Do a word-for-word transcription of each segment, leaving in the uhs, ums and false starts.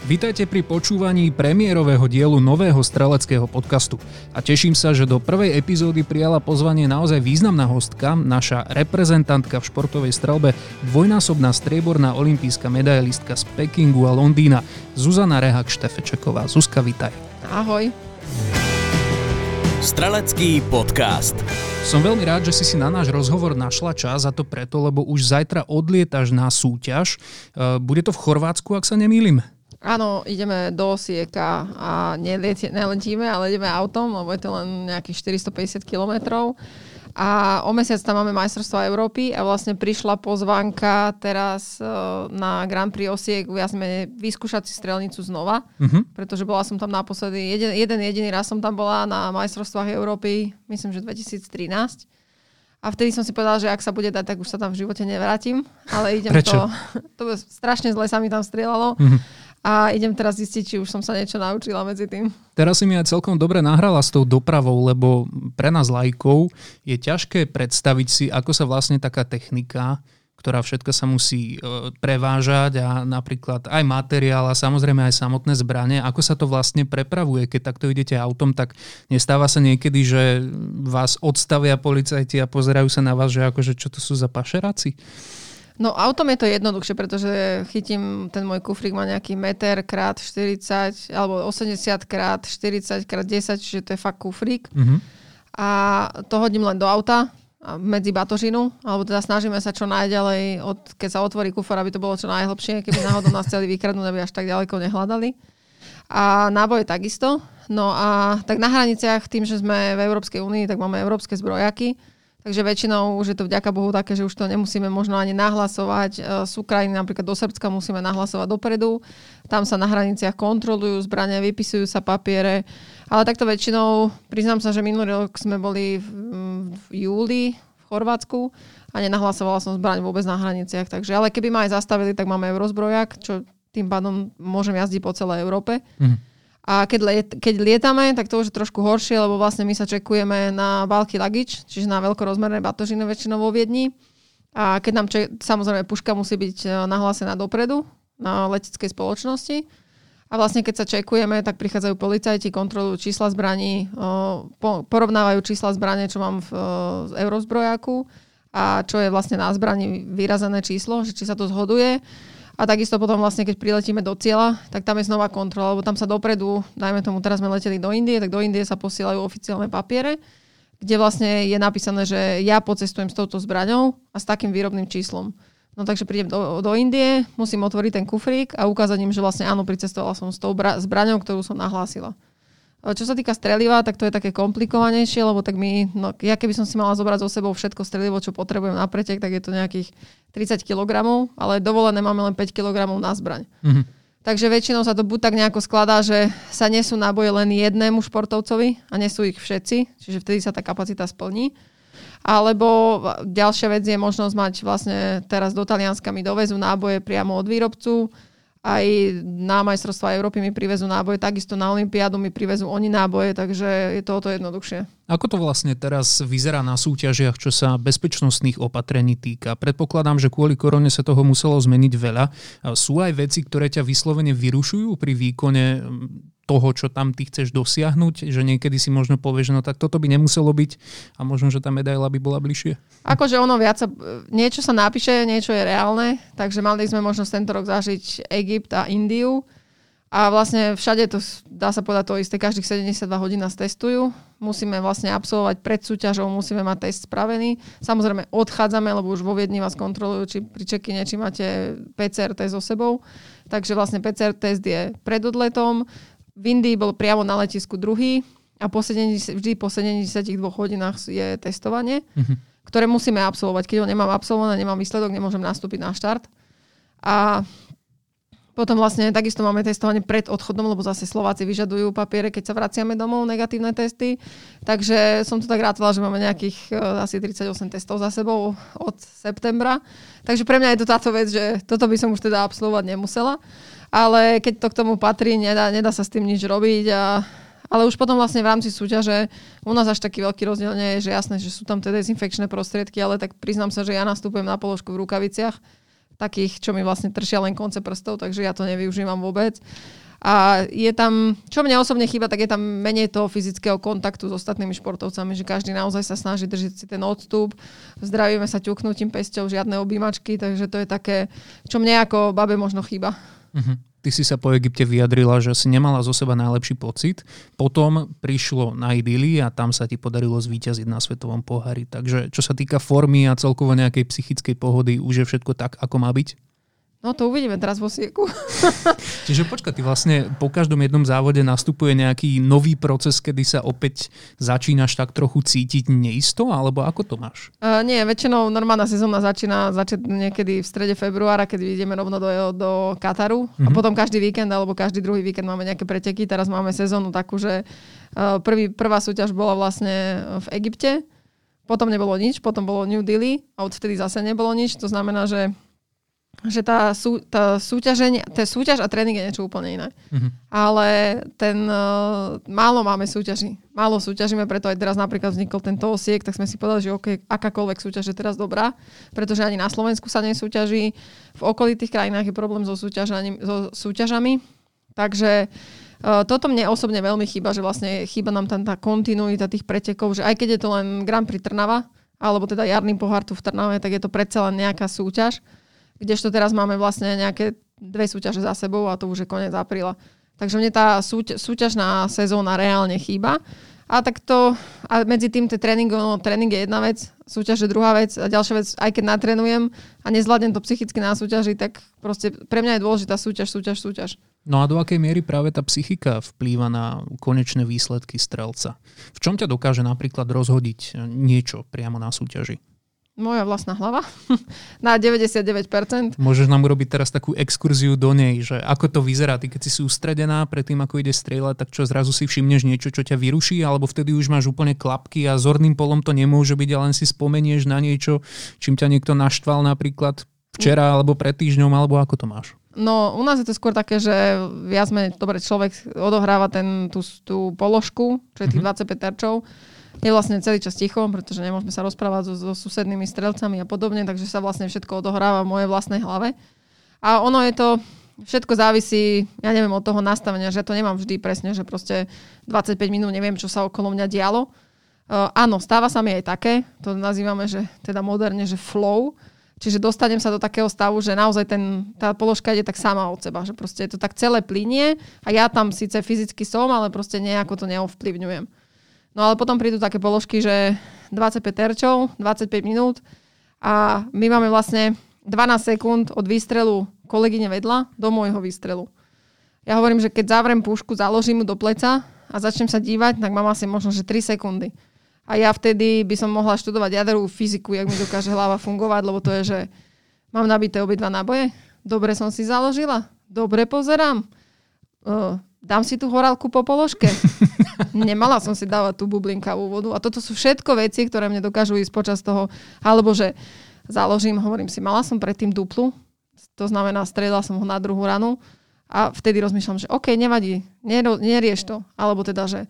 Vítajte pri počúvaní premiérového dielu nového streleckého podcastu. A teším sa, že do prvej epizódy prijala pozvanie naozaj významná hostka, naša reprezentantka v športovej streľbe, dvojnásobná strieborná olympijská medailistka z Pekingu a Londýna, Zuzana Rehák Štefečeková. Zuzka, vítaj. Ahoj. Strelecký podcast. Som veľmi rád, že si si na náš rozhovor našla čas, a to preto, lebo už zajtra odlietaš na súťaž. Bude to v Chorvátsku, ak sa nemýlim? Áno, ideme do Osijeka a neletíme, ale ideme autom, lebo je to len nejakých štyristopäťdesiat kilometrov. A o mesiac tam máme majstrovstvá Európy a vlastne prišla pozvánka teraz na Grand Prix Osijek viac menej vyskúšať si strelnicu znova, mm-hmm. pretože bola som tam naposledy, jeden, jeden jediný raz som tam bola na majstrovstvách Európy, myslím, že dvetisíctrinásť. A vtedy som si povedala, že ak sa bude dať, tak už sa tam v živote nevrátim, ale idem to... To bolo strašne zle, sa mi tam strieľalo. Mm-hmm. A idem teraz zistiť, či už som sa niečo naučila medzi tým. Teraz si mi aj celkom dobre nahrala s tou dopravou, lebo pre nás laikov je ťažké predstaviť si, ako sa vlastne taká technika, ktorá všetko sa musí prevážať a napríklad aj materiál a samozrejme aj samotné zbranie, ako sa to vlastne prepravuje. Keď takto idete autom, tak nestáva sa niekedy, že vás odstavia policajti a pozerajú sa na vás, že akože čo to sú za pašeráci? No autom je to jednoduchšie, pretože chytím, ten môj kufrík má nejaký meter krát štyridsať, alebo osemdesiat krát štyridsať krát desať, čiže to je fakt kufrík. Mm-hmm. A to hodím len do auta, medzi batožinu, alebo teda snažíme sa čo najďalej, od, keď sa otvorí kufor, aby to bolo čo najhlbšie, keby náhodou nás chceli vykradnúť, aby až tak ďaleko nehľadali. A náboje takisto. No a tak na hraniciach, tým, že sme v Európskej únii, tak máme európske zbrojaky. Takže väčšinou už je to vďaka Bohu také, že už to nemusíme možno ani nahlasovať. Z Ukrajiny napríklad do Srbska musíme nahlasovať dopredu. Tam sa na hraniciach kontrolujú zbrane, vypisujú sa papiere. Ale takto väčšinou, priznám sa, že minulý rok sme boli v, v júli v Chorvátsku a nenahlasovala som zbraň vôbec na hraniciach. Takže, ale keby ma aj zastavili, tak máme eurozbrojak, čo tým pádom môžem jazdiť po celej Európe. Mm. A keď, liet, keď lietame, tak to už je trošku horšie, lebo vlastne my sa čekujeme na bulky luggage, čiže na veľkorozmerné batožiny väčšinou vo Viedni. A keď nám ček, samozrejme puška musí byť nahlásená dopredu na leteckej spoločnosti. A vlastne keď sa čekujeme, tak prichádzajú policajti, kontrolujú čísla zbraní, porovnávajú čísla zbrane, čo mám v eurozbrojaku a čo je vlastne na zbrani vyrazené číslo, že či sa to zhoduje. A takisto potom vlastne, keď priletíme do cieľa, tak tam je znova kontrola, lebo tam sa dopredu, dajme tomu, teraz sme leteli do Indie, tak do Indie sa posielajú oficiálne papiere, kde vlastne je napísané, že ja pocestujem s touto zbraňou a s takým výrobným číslom. No takže prídem do, do Indie, musím otvoriť ten kufrík a ukázať im, že vlastne áno, pricestovala som s tou bra- zbraňou, ktorú som nahlásila. Čo sa týka streliva, tak to je také komplikovanejšie, lebo tak my, no, ja keby som si mala zobrať so sebou všetko strelivo, čo potrebujem na pretek, tak je to nejakých tridsať kilogramov, ale dovolené máme len päť kilogramov na zbraň. Mm-hmm. Takže väčšinou sa to buď tak nejako skladá, že sa nesú náboje len jednému športovcovi a nesú ich všetci, čiže vtedy sa tá kapacita splní. Alebo ďalšia vec je možnosť mať vlastne teraz do Talianska mi dovezú náboje priamo od výrobcu. Aj na majstrovstvá Európy mi privezú náboje, takisto na olympiádu mi privezú oni náboje, takže je to jednoduchšie. Ako to vlastne teraz vyzerá na súťažiach, čo sa bezpečnostných opatrení týka? Predpokladám, že kvôli korone sa toho muselo zmeniť veľa. Sú aj veci, ktoré ťa vyslovene vyrušujú pri výkone toho, čo tam ty chceš dosiahnuť, že niekedy si možno povieš, no tak toto by nemuselo byť a možno, že tá medaila by bola bližšie? Akože ono viac sa, niečo sa napíše, niečo je reálne, takže mali sme možnosť tento rok zažiť Egypt a Indiu a vlastne všade to, dá sa povedať to isté, každých sedemdesiatdva hodín nás testujú, musíme vlastne absolvovať pred súťažou, musíme mať test spravený, samozrejme odchádzame, lebo už vo Viedni vás kontrolujú, či pri check-ine, či máte pé cé er test so sebou, takže vlastne pé cé er test je pred odletom. V Indii bol priamo na letisku druhý a po sedemdesiat, vždy po sedemdesiatdva hodinách je testovanie, mm-hmm. ktoré musíme absolvovať. Keď ho nemám absolvované, nemám výsledok, nemôžem nastúpiť na štart. A Potom vlastne takisto máme testovanie pred odchodom, lebo zase Slováci vyžadujú papiere, keď sa vraciame domov, negatívne testy. Takže som tu tak rátala, že máme nejakých uh, asi tridsaťosem testov za sebou od septembra. Takže pre mňa je to táto vec, že toto by som už teda absolvovať nemusela. Ale keď to k tomu patrí, nedá, nedá sa s tým nič robiť. A, ale už potom vlastne v rámci súťaže u nás až taký veľký rozdiel nie je, že jasné, že sú tam teda dezinfekčné prostriedky, ale tak priznám sa, že ja nastupujem na položku v rukaviciach. Takých, čo mi vlastne tršia len konce prstov, takže ja to nevyužívam vôbec. A je tam, čo mne osobne chýba, tak je tam menej toho fyzického kontaktu s ostatnými športovcami, že každý naozaj sa snaží držať si ten odstup, zdravíme sa ťuknutím pesťou, žiadne objímačky, takže to je také, čo mne ako babe možno chýba. Mhm. Ty si sa po Egypte vyjadrila, že si nemala zo seba najlepší pocit. Potom prišlo na Idylii a tam sa ti podarilo zvíťaziť na svetovom pohári. Takže čo sa týka formy a celkovo nejakej psychickej pohody, už je všetko tak, ako má byť? No to uvidíme teraz v Osieku. Čiže počkaj, ty vlastne po každom jednom závode nastupuje nejaký nový proces, kedy sa opäť začínaš tak trochu cítiť neisto, alebo ako to máš? Uh, nie, väčšinou normálna sezóna začína začať niekedy v strede februára, keď ideme rovno do, do Kataru. Uh-huh. A potom každý víkend, alebo každý druhý víkend máme nejaké preteky. Teraz máme sezónu takú, že uh, prvý, prvá súťaž bola vlastne v Egypte, potom nebolo nič, potom bolo New Delhi a odvtedy zase nebolo nič. To znamená, že že tá, sú, tá, tá súťaž a tréning je niečo úplne iné. Mm-hmm. Ale ten uh, málo máme súťaži. Málo súťažíme, preto aj teraz napríklad vznikol tento Osijek, tak sme si povedali, že okay, akákoľvek súťaž je teraz dobrá, pretože ani na Slovensku sa nesúťaží. V okolitých krajinách je problém so, so súťažami. Takže uh, toto mne osobne veľmi chýba, že vlastne chýba nám tam tá kontinuita tých pretekov, že aj keď je to len Grand Prix Trnava, alebo teda jarný pohár tu v Trnave, tak je to predsa len nejaká súťaž. Kdežto teraz máme vlastne nejaké dve súťaže za sebou a to už je koniec apríla. Takže mne tá súť, súťažná sezóna reálne chýba. A tak to, a medzi tým tie tréningy, no, tréning je jedna vec, súťaž je druhá vec a ďalšia vec, aj keď natrénujem a nezvládnem to psychicky na súťaži, tak proste pre mňa je dôležitá súťaž, súťaž, súťaž. No a do akej miery práve tá psychika vplýva na konečné výsledky strelca? V čom ťa dokáže napríklad rozhodiť niečo priamo na súťaži? Moja vlastná hlava na deväťdesiatdeväť percent. Môžeš nám urobiť teraz takú exkurziu do nej, že ako to vyzerá? Ty keď si sústredená predtým, ako ide strieľať, tak čo zrazu si všimneš niečo, čo ťa vyruší, alebo vtedy už máš úplne klapky a zorným polom to nemôže byť, ale len si spomenieš na niečo, čím ťa niekto naštval napríklad včera alebo pred týždňom, alebo ako to máš? No u nás je to skôr také, že viac menej dobre človek odohráva ten, tú, tú položku, čo je tých mm-hmm. dvadsaťpäť terčov. Je vlastne celý čas ticho, pretože nemôžeme sa rozprávať so, so susednými strelcami a podobne, takže sa vlastne všetko odohráva v mojej vlastnej hlave. A ono je to, všetko závisí, ja neviem, od toho nastavenia, že ja to nemám vždy presne, že proste dvadsaťpäť minút neviem, čo sa okolo mňa dialo. Uh, áno, stáva sa mi aj také, to nazývame, že teda moderne, že flow, čiže dostanem sa do takého stavu, že naozaj ten, tá položka ide tak sama od seba, že proste je to tak celé plynie a ja tam síce fyzicky som, ale proste nejako to neovplyvňujem. No ale potom prídu také položky, že dvadsaťpäť terčov, dvadsaťpäť minút a my máme vlastne dvanásť sekúnd od výstrelu kolegyne vedľa do môjho výstrelu. Ja hovorím, že keď zavriem pušku, založím ju do pleca a začnem sa dívať, tak mám asi možno, že tri sekundy. A ja vtedy by som mohla študovať jadrovú fyziku, jak mi dokáže hlava fungovať, lebo to je, že mám nabité obidva náboje, dobre som si založila, dobre pozerám, uh, dám si tú horálku po položke. Nemala som si dávať tú bublinkavú vodu. A toto sú všetko veci, ktoré mne dokážu ísť počas toho. Alebo že založím, hovorím si, mala som predtým duplu. To znamená, strelila som ho na druhú ranu. A vtedy rozmýšľam, že OK, nevadí, nero, nerieš to. Alebo teda, že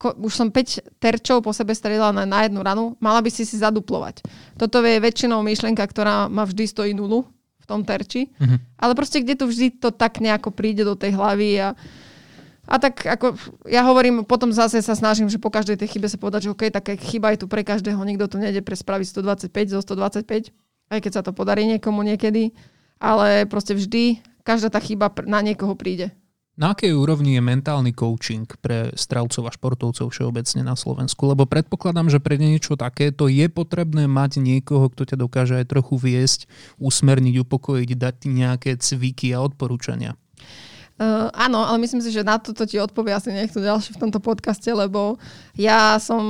ko, už som päť terčov po sebe strelila na, na jednu ranu. Mala by si si zaduplovať. Toto je väčšinou myšlienka, ktorá ma vždy stojí nulu v tom terči. Mhm. Ale proste kde tu vždy to tak nejako príde do tej hlavy a A tak ako ja hovorím, potom zase sa snažím, že po každej tej chybe sa povedať, že OK, tak chyba je tu pre každého, nikto tu nejde pre spraviť stodvadsaťpäť zo stodvadsaťpäť, aj keď sa to podarí niekomu niekedy, ale proste vždy každá tá chyba na niekoho príde. Na akej úrovni je mentálny coaching pre strelcov a športovcov všeobecne na Slovensku? Lebo predpokladám, že pre niečo takéto je potrebné mať niekoho, kto ťa dokáže aj trochu viesť, usmerniť, upokojiť, dať nejaké cviky a odporúčania. Uh, áno, ale myslím si, že na toto ti odpovie asi niekto ďalší v tomto podcaste, lebo ja som,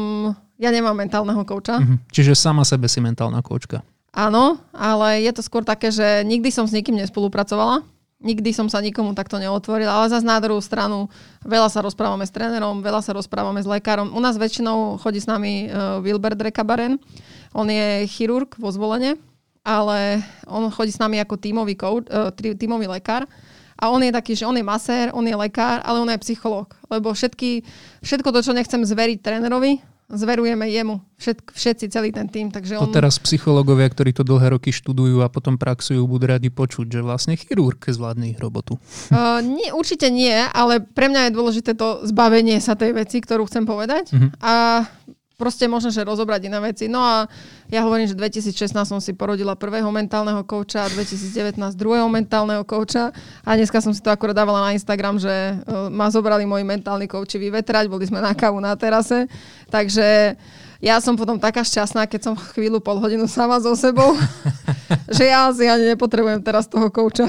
ja nemám mentálneho kouča. Mm-hmm. Čiže sama sebe si mentálna koučka. Áno, ale je to skôr také, že nikdy som s nikým nespolupracovala. Nikdy som sa nikomu takto neotvorila, ale zase na druhú stranu veľa sa rozprávame s trénerom, veľa sa rozprávame s lekárom. U nás väčšinou chodí s nami uh, Wilbert Rechabaren. On je chirurg vo Zvolene, ale on chodí s nami ako tímový, coach, uh, tímový lekár. A on je taký, že on je masér, on je lekár, ale on je psychológ. Lebo všetky, všetko to, čo nechcem zveriť trénerovi, zverujeme jemu, všet, všetci, celý ten tým. Takže on... To teraz psychológovia, ktorí to dlhé roky študujú a potom praxujú, budú radi počuť, že vlastne chirurg zvládne ich robotu. Uh, nie, určite nie, ale pre mňa je dôležité to zbavenie sa tej veci, ktorú chcem povedať. Uh-huh. A proste možno, že rozobrať iné veci. No a ja hovorím, že dvetisícšestnásť som si porodila prvého mentálneho kouča, dvetisícdevätnásť druhého mentálneho kouča a dneska som si to akurát dávala na Instagram, že ma zobrali moji mentálni kouči vyvetrať, boli sme na kávu na terase, takže ja som potom taká šťastná, keď som chvíľu, pol hodinu sama so sebou, že ja si ani nepotrebujem teraz toho kouča.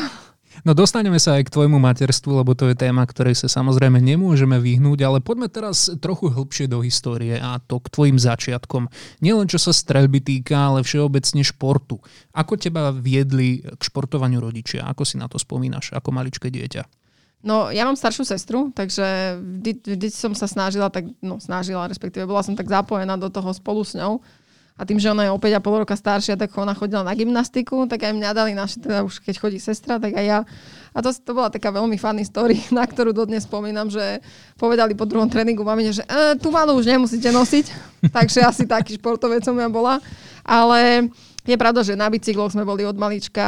No dostaneme sa aj k tvojmu materstvu, lebo to je téma, ktorej sa samozrejme nemôžeme vyhnúť, ale poďme teraz trochu hĺbšie do histórie a to k tvojim začiatkom. Nielen čo sa streľby týka, ale všeobecne športu. Ako teba viedli k športovaniu rodičia? Ako si na to spomínaš ako maličké dieťa? No, ja mám staršiu sestru, takže vždy, vždy som sa snažila, tak, no snažila, respektíve bola som tak zapojená do toho spolu s ňou. A tým, že ona je opäť a pol roka staršia, tak ona chodila na gymnastiku, tak aj mňa dali naši, teda už keď chodí sestra, tak aj ja. A to, to bola taká veľmi funny story, na ktorú dodnes spomínam, že povedali po druhom tréningu mamine, že e, tú malú už nemusíte nosiť. Takže asi taký športovec som ja bola. Ale je pravda, že na bicykloch sme boli od malička,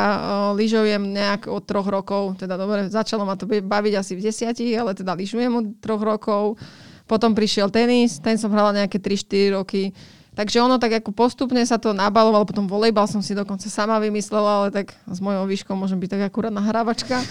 lyžujem nejak od troch rokov, teda dobre, začalo ma to baviť asi v desiatich, ale teda lyžujem od troch rokov. Potom prišiel tenis, ten som hrala nejaké tri štyri roky. Takže ono tak ako postupne sa to nabalovalo, potom volejbal som si dokonca sama vymyslela, ale tak s mojou výškou môžem byť tak akurát nahrávačka.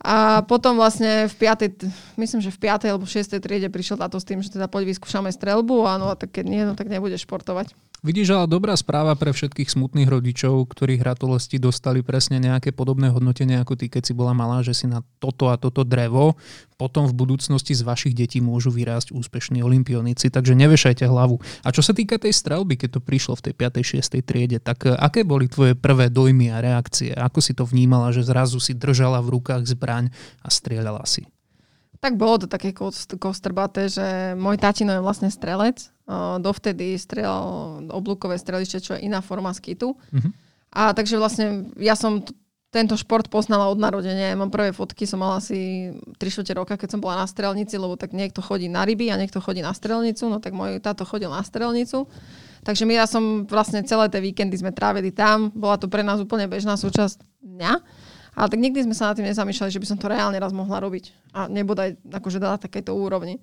A potom vlastne v piatej, myslím, že v piatej alebo šiestej triede prišiel táto s tým, že teda poď vyskúšame streľbu a no a tak keď nie, no tak nebudeš športovať. Vidíš, ale dobrá správa pre všetkých smutných rodičov, ktorých ratolesti dostali presne nejaké podobné hodnotenie ako ty, keď si bola malá, že si na toto a toto drevo potom v budúcnosti z vašich detí môžu vyrásť úspešní olympionici, takže nevešajte hlavu. A čo sa týka tej streľby, keď to prišlo v tej piatej šiestej triede, tak aké boli tvoje prvé dojmy a reakcie? Ako si to vnímala, že zrazu si držala v rukách zbraň a strieľala si? Tak bolo to také kostrbaté, že môj tatino je vlastne strelec. Dovtedy strelal oblúkové strelište, čo je iná forma skitu. Mm-hmm. A takže vlastne ja som t- tento šport poznala od narodenia. Mám prvé fotky, som mala asi tri štvrte roka, keď som bola na strelnici, lebo tak niekto chodí na ryby a niekto chodí na strelnicu. No tak môj táto chodil na strelnicu. Takže my ja som vlastne celé tie víkendy sme trávili tam. Bola to pre nás úplne bežná súčasť dňa. Ale tak nikdy sme sa na tým nezamýšľali, že by som to reálne raz mohla robiť. A nebodaj akože na takejto úrovni.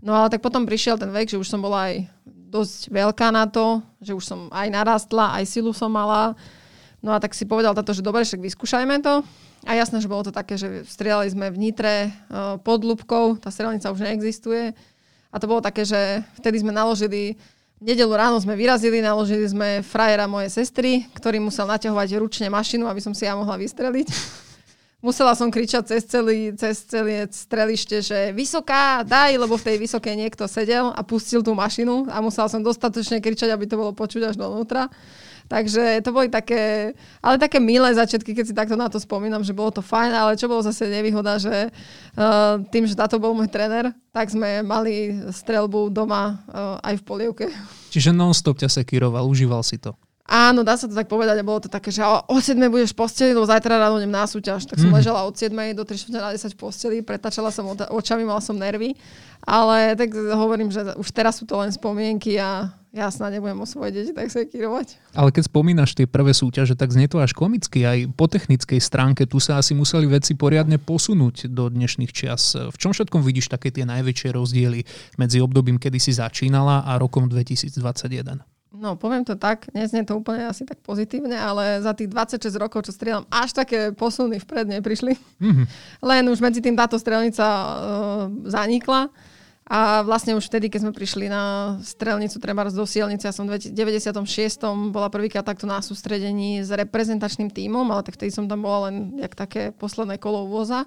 No ale tak potom prišiel ten vek, že už som bola aj dosť veľká na to, že už som aj narastla, aj silu som mala. No a tak si povedal táto, že dobre, však vyskúšajme to. A jasné, že bolo to také, že strieľali sme v Nitre pod Ľubkou, tá strelnica už neexistuje. A to bolo také, že vtedy sme naložili... Nedeľu ráno sme vyrazili, naložili sme frajera mojej sestry, ktorý musel naťahovať ručne mašinu, aby som si ja mohla vystreliť. Musela som kričať cez celé cez celé strelište, že vysoká, daj, lebo v tej vysokej niekto sedel a pustil tú mašinu a musela som dostatočne kričať, aby to bolo počuť až dovnútra. Takže to boli také, ale také milé začiatky, keď si takto na to spomínam, že bolo to fajn, ale čo bolo zase nevýhoda, že uh, tým, že táto bol môj tréner, tak sme mali streľbu doma uh, aj v polievke. Čiže non-stop ťa sekíroval, užíval si to. Áno, dá sa to tak povedať, bolo to také, že o siedmej budeš v posteli, lebo zajtra ráno idem na súťaž. Tak som mm. ležala od siedmej do tri štyri desať v posteli, pretáčala som očami, mala som nervy, ale tak hovorím, že už teraz sú to len spomienky a jasná, nebudem o svoje deti tak sekírovať. Ale keď spomínaš tie prvé súťaže, tak znie to až komicky, aj po technickej stránke, tu sa asi museli veci poriadne posunúť do dnešných čias. V čom všetkom vidíš také tie najväčšie rozdiely medzi obdobím, kedy si začínala a rokom dvetisícdvadsaťjeden? No, poviem to tak, neznie to úplne asi tak pozitívne, ale za tých dvadsaťšesť rokov, čo strieľam, až také posuny vpred neprišli. Mm-hmm. Len už medzi tým táto strelnica uh, zanikla a vlastne už vtedy, keď sme prišli na strelnicu trebárs do Sielnice, ja som v deväťdesiatom šiestom bola prvýkrát takto na sústredení s reprezentačným tímom, ale tak vtedy som tam bola len jak také posledné kolo uvoza.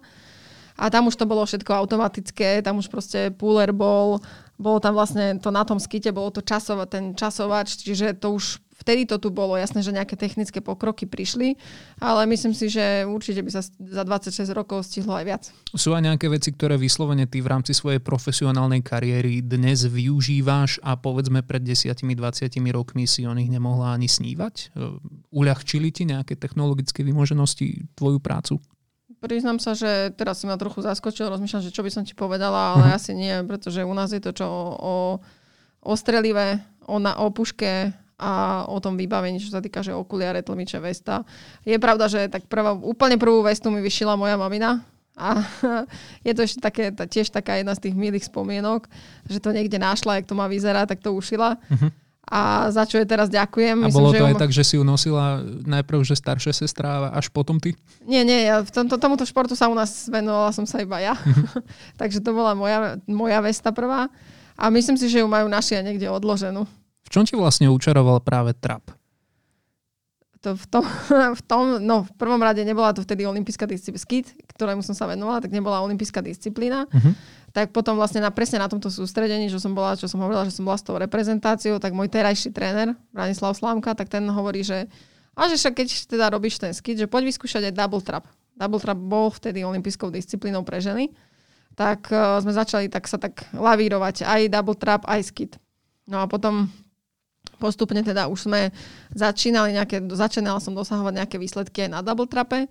A tam už to bolo všetko automatické, tam už proste púler bol, bolo tam vlastne to na tom skite, bolo to časova, ten časovač, čiže to už vtedy to tu bolo. Jasné, že nejaké technické pokroky prišli, ale myslím si, že určite by sa za dvadsaťšesť rokov stihlo aj viac. Sú aj nejaké veci, ktoré vyslovene ty v rámci svojej profesionálnej kariéry dnes využíváš a povedzme pred desiatimi dvadsiatimi rokmi si o nich nemohla ani snívať? Uľahčili ti nejaké technologické vymoženosti tvoju prácu? Priznám sa, že teraz si ma trochu zaskočil, rozmýšľam, že čo by som ti povedala, ale asi nie, pretože u nás je to čo o, o strelive, o, na, o puške a o tom vybavení, čo sa týka, že okuliare, tlmiče, vesta. Je pravda, že tak prvá, úplne prvú vestu mi vyšila moja mamina a je to ešte také, tiež taká jedna z tých milých spomienok, že to niekde našla, jak to má vyzerať, tak to ušila. Uh-huh. A za čo je teraz ďakujem. A myslím, bolo to že aj ju... tak, že si ju nosila najprv, že staršia sestra až potom ty? Nie, nie, ja v tomto, tomuto športu sa u nás venovala som sa iba ja. Uh-huh. Takže to bola moja, moja vesta prvá a myslím si, že ju majú naši aj niekde odloženú. V čom ti vlastne učaroval práve trap? To v, tom, v tom, no v prvom rade nebola to vtedy olympijská disciplína, skit, ktorému som sa venovala, tak nebola olympijská disciplína. Uh-huh. Tak potom vlastne na, presne na tomto sústredení, čo som bola, čo som hovorila, že som bola s tou reprezentáciou, tak môj terajší tréner, Branislav Slámka, tak ten hovorí, že a že však keď teda robíš ten skit, že poď vyskúšať aj double trap. Double trap bol vtedy olympijskou disciplínou pre ženy. Tak uh, sme začali tak sa tak lavírovať aj double trap, aj skit. No a potom postupne teda už sme začínali nejaké, začínala som dosahovať nejaké výsledky aj na double trape.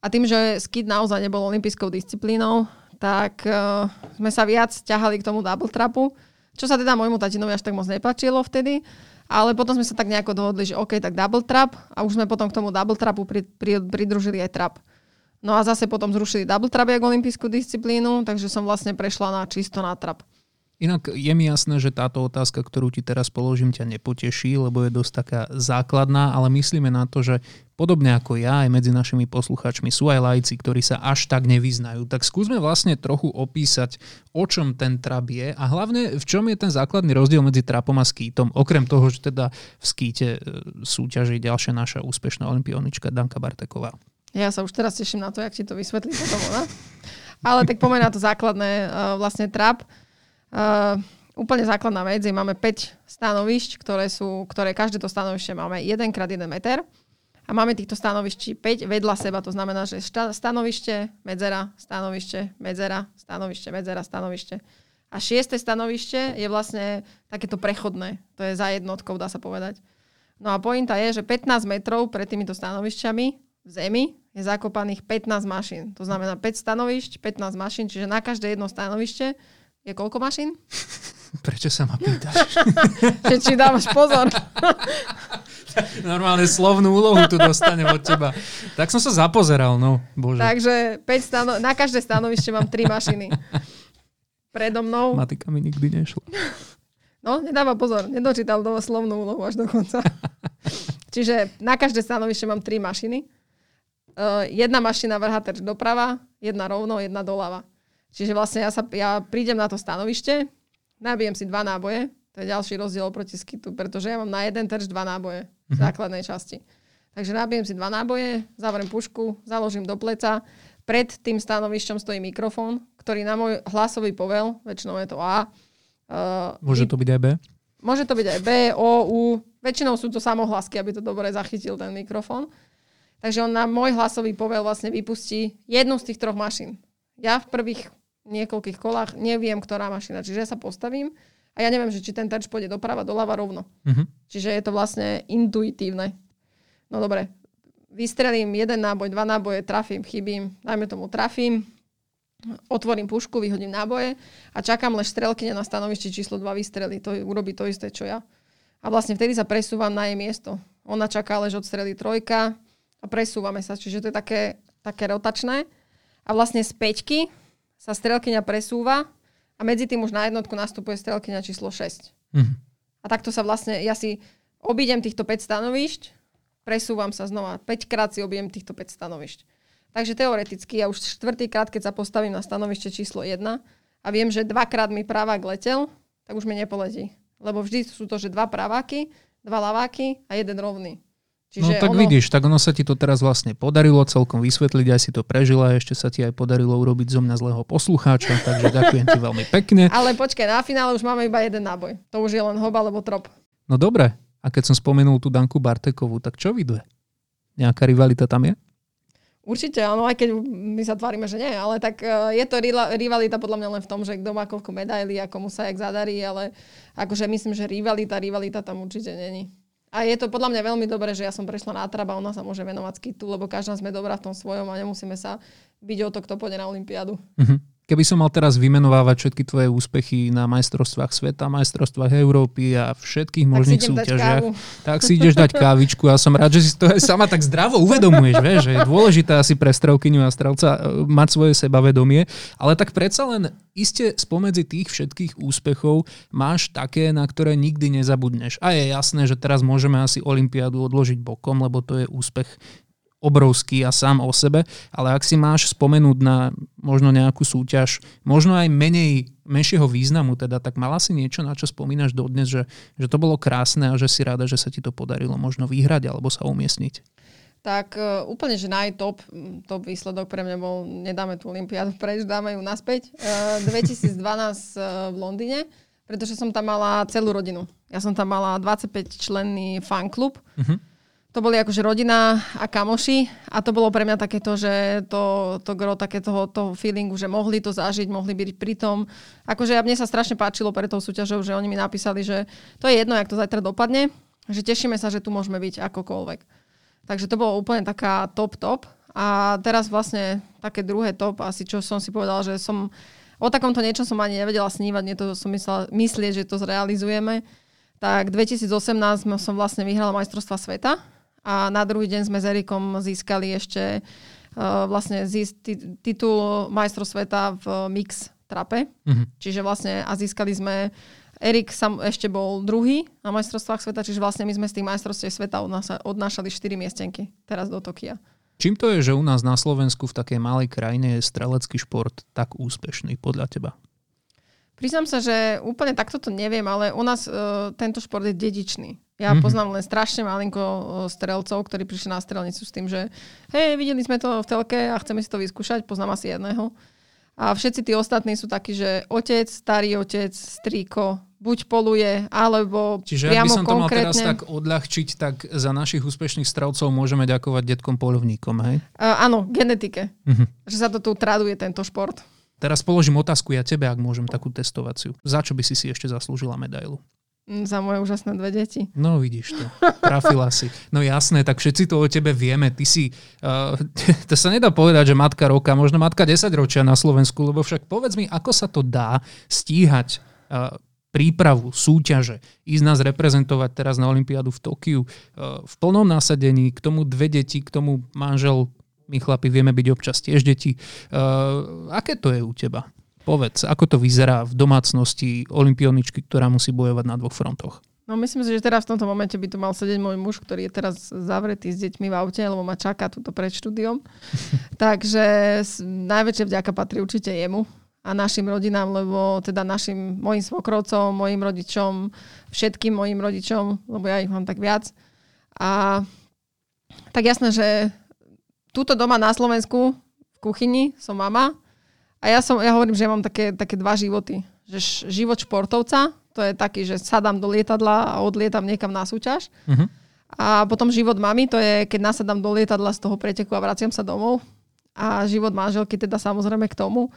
A tým, že skid naozaj nebol olympijskou disciplínou, tak uh, sme sa viac ťahali k tomu double trapu, čo sa teda môjmu tatinovi až tak moc nepačilo vtedy. Ale potom sme sa tak nejako dohodli, že OK, tak double trap a už sme potom k tomu double trapu pri, pri, pridružili aj trap. No a zase potom zrušili double trap ako olympijskú disciplínu, takže som vlastne prešla na čisto na trap. Inak je mi jasné, že táto otázka, ktorú ti teraz položím, ťa nepoteší, lebo je dosť taká základná, ale myslíme na to, že podobne ako ja, aj medzi našimi poslucháčmi sú aj laici, ktorí sa až tak nevyznajú. Tak skúsme vlastne trochu opísať, o čom ten trap je a hlavne v čom je ten základný rozdiel medzi trapom a skítom, okrem toho, že teda v skíte súťaží ďalšia naša úspešná olympionička Danka Barteková. Ja sa už teraz teším na to, jak ti to vysvetlí potom ona. Ale tak pomená to základné vlastne trap. Uh, úplne základná vec je, máme päť stanovišť, ktoré sú, ktoré každé to stanovište máme jeden krát jeden meter a máme týchto stanoviští päť vedľa seba, to znamená, že šta, stanovište, medzera, stanovište, medzera, stanovište, medzera, stanovište. A šieste stanovište je vlastne takéto prechodné, to je za jednotkou, dá sa povedať. No a pointa je, že pätnásť metrov pred týmito stanovišťami v zemi je zakopaných pätnásť mašín, to znamená päť stanovišť, pätnásť mašín, čiže na každé jedno stanovište je koľko mašín? Prečo sa ma pýtaš? Že či dávaš pozor. Normálne slovnú úlohu tu dostanem od teba. Tak som sa zapozeral, no. Bože. Takže päť stano- na každé stanovište mám tri mašiny. Predo mnou... Matika mi nikdy nešla. No, nedáva pozor. Nedočítal do slovnú úlohu až do konca. Čiže na každé stanovište mám tri mašiny. Uh, jedna mašina vrhá terč doprava, jedna rovno, jedna doľava. Čiže vlastne ja, sa, ja prídem na to stanovište, nabijem si dva náboje, to je ďalší rozdiel oproti skitu, pretože ja mám na jeden terč dva náboje v základnej časti. Takže nabijem si dva náboje, zavriem pušku, založím do pleca, pred tým stanovišťom stojí mikrofón, ktorý na môj hlasový povel, väčšinou je to A. Uh, môže to byť aj B? Môže to byť aj B, O, U, väčšinou sú to samohlasky, aby to dobre zachytil ten mikrofón. Takže on na môj hlasový povel vlastne vypustí jednu z tých troch mašín. Ja v prvých niekoľkých kolách neviem, ktorá mašina. Čiže ja sa postavím a ja neviem, že či ten terč pôjde doprava, doľava rovno. Uh-huh. Čiže je to vlastne intuitívne. No dobre, vystrelím jeden náboj, dva náboje, trafím, chybím, dajme tomu trafím, otvorím pušku, vyhodím náboje a čakám lež strelkyne na stanovišti číslo dva vystrelí. To urobí to isté, čo ja. A vlastne vtedy sa presúvam na jej miesto. Ona čaká, lež odstrelí trojka a presúvame sa. Čiže to je také, také rotačné. A vlastne z päťky sa strelkyňa presúva a medzi tým už na jednotku nastupuje strelkyňa číslo šesť. Mm. A takto sa vlastne, ja si obídem týchto päť stanovišť, presúvam sa znova, päť krát si obídem týchto päť stanovišť. Takže teoreticky, ja už štvrtýkrát, keď sa postavím na stanovište číslo jeden a viem, že dvakrát mi pravák letel, tak už mi nepoletí. Lebo vždy sú to, že dva praváky, dva ľaváky a jeden rovný. Čiže no tak ono... vidíš, tak ono sa ti to teraz vlastne podarilo celkom vysvetliť, aj si to prežila, ešte sa ti aj podarilo urobiť zo mňa zlého poslucháča, takže ďakujem ti veľmi pekne. Ale počkaj, na finále už máme iba jeden náboj. To už je len hoba alebo trop. No dobre, A keď som spomenul tú Danku Bartekovú, tak čo vy dve? Nejaká rivalita tam je? Určite, áno, aj keď my sa tvárime, že nie, ale tak je to rivalita podľa mňa len v tom, že kto má koľko medailí a komu sa jak zadarí, ale akože myslím, že rivalita, rivalita tam určite není. A je to podľa mňa veľmi dobré, že ja som prešla na traba, ona sa môže venovať skitu, lebo každá sme dobrá v tom svojom a nemusíme sa byť o to, kto pôjde na olympiádu. Mhm. Keby som mal teraz vymenovávať všetky tvoje úspechy na majstrovstvách sveta, majstrovstvách Európy a všetkých možných súťažiach, tak si ideš dať kávičku a som rád, že si to aj sama tak zdravo uvedomuješ, vieš, že je dôležité asi pre strelkyňu a strelca mať svoje sebavedomie, ale tak predsa len iste spomedzi tých všetkých úspechov máš také, na ktoré nikdy nezabudneš. A je jasné, že teraz môžeme asi olympiádu odložiť bokom, lebo to je úspech obrovský a sám o sebe, ale ak si máš spomenúť na možno nejakú súťaž, možno aj menej, menšieho významu, teda, tak mala si niečo, na čo spomínaš dodnes, že, že to bolo krásne a že si rada, že sa ti to podarilo možno vyhrať alebo sa umiestniť? Tak úplne, že najtop top výsledok pre mňa bol, nedáme tú olympiádu preč, dáme ju naspäť, dvetisícdvanásť v Londýne, pretože som tam mala celú rodinu. Ja som tam mala dvadsaťpäť členný fanklub, uh-huh. To boli akože rodina a kamoši a to bolo pre mňa takéto, že to, to gro takéto toho feelingu, že mohli to zažiť, mohli byť pri tom. Akože mne sa strašne páčilo pre tou súťažou, že oni mi napísali, že to je jedno, jak to zajtra dopadne, že tešíme sa, že tu môžeme byť akokoľvek. Takže to bolo úplne taká top, top. A teraz vlastne také druhé top, asi čo som si povedala, že som o takomto niečo som ani nevedela snívať, nie to som myslela, myslieť, že to zrealizujeme. Tak dvetisícosemnásť som vlastne vyhrala majstrovstvá sveta. A na druhý deň sme s Erikom získali ešte uh, vlastne získ, t- titul majstrov sveta v mix trape. Mm-hmm. Čiže vlastne a získali sme, Erik sam ešte bol druhý na majstrovstvách sveta, čiže vlastne my sme z tých majstrovstiev sveta odnáša, odnášali štyri miestenky teraz do Tokia. Čím to je, že u nás na Slovensku v takej malej krajine je strelecký šport tak úspešný podľa teba? Priznám sa, že úplne takto to neviem, ale u nás uh, tento šport je dedičný. Ja mm-hmm. poznám len strašne malinko strelcov, ktorí prišli na strelnicu s tým, že hej, videli sme to v telke a chceme si to vyskúšať, poznám asi jedného. A všetci tí ostatní sú takí, že otec, starý otec, strýko, buď poluje, alebo čiže priamo konkrétne. Čiže ak by som to mal teraz tak odľahčiť, tak za našich úspešných strelcov môžeme ďakovať detkom poľovníkom, hej? Uh, áno, genetike. Mm-hmm. Že sa to tu traduje tento šport. Teraz položím otázku ja tebe, ak môžem takú testovaciu. Za čo by si si ešte zaslúžila medailu? Za moje úžasné dve deti. No vidíš to, trafila si. No jasné, tak všetci to o tebe vieme. Ty si, uh, to sa nedá povedať, že matka roka, možno matka desaťročia na Slovensku, lebo však povedz mi, ako sa to dá stíhať uh, prípravu, súťaže, ísť nás reprezentovať teraz na olympiádu v Tokiu uh, v plnom nasadení, k tomu dve deti, k tomu manžel, my chlapi vieme byť občas tiež deti. Uh, aké to je u teba? Povedz, ako to vyzerá v domácnosti olympioničky, ktorá musí bojovať na dvoch frontoch? No myslím si, že teraz v tomto momente by tu mal sedieť môj muž, ktorý je teraz zavretý s deťmi v aute, lebo ma čaká tuto pred štúdiom. Takže najväčšia vďaka patrí určite jemu a našim rodinám, lebo teda našim mojim svokrovcom, mojim rodičom, všetkým mojim rodičom, lebo ja ich mám tak viac. A tak jasné, že tuto doma na Slovensku v kuchyni som mama. A ja, som, ja hovorím, že ja mám také, také dva životy. Že š, život športovca, to je taký, že sadám do lietadla a odlietam niekam na súťaž. Uh-huh. A potom život mami, to je, keď nasadám do lietadla z toho preteku a vraciam sa domov. A život manželky teda samozrejme k tomu.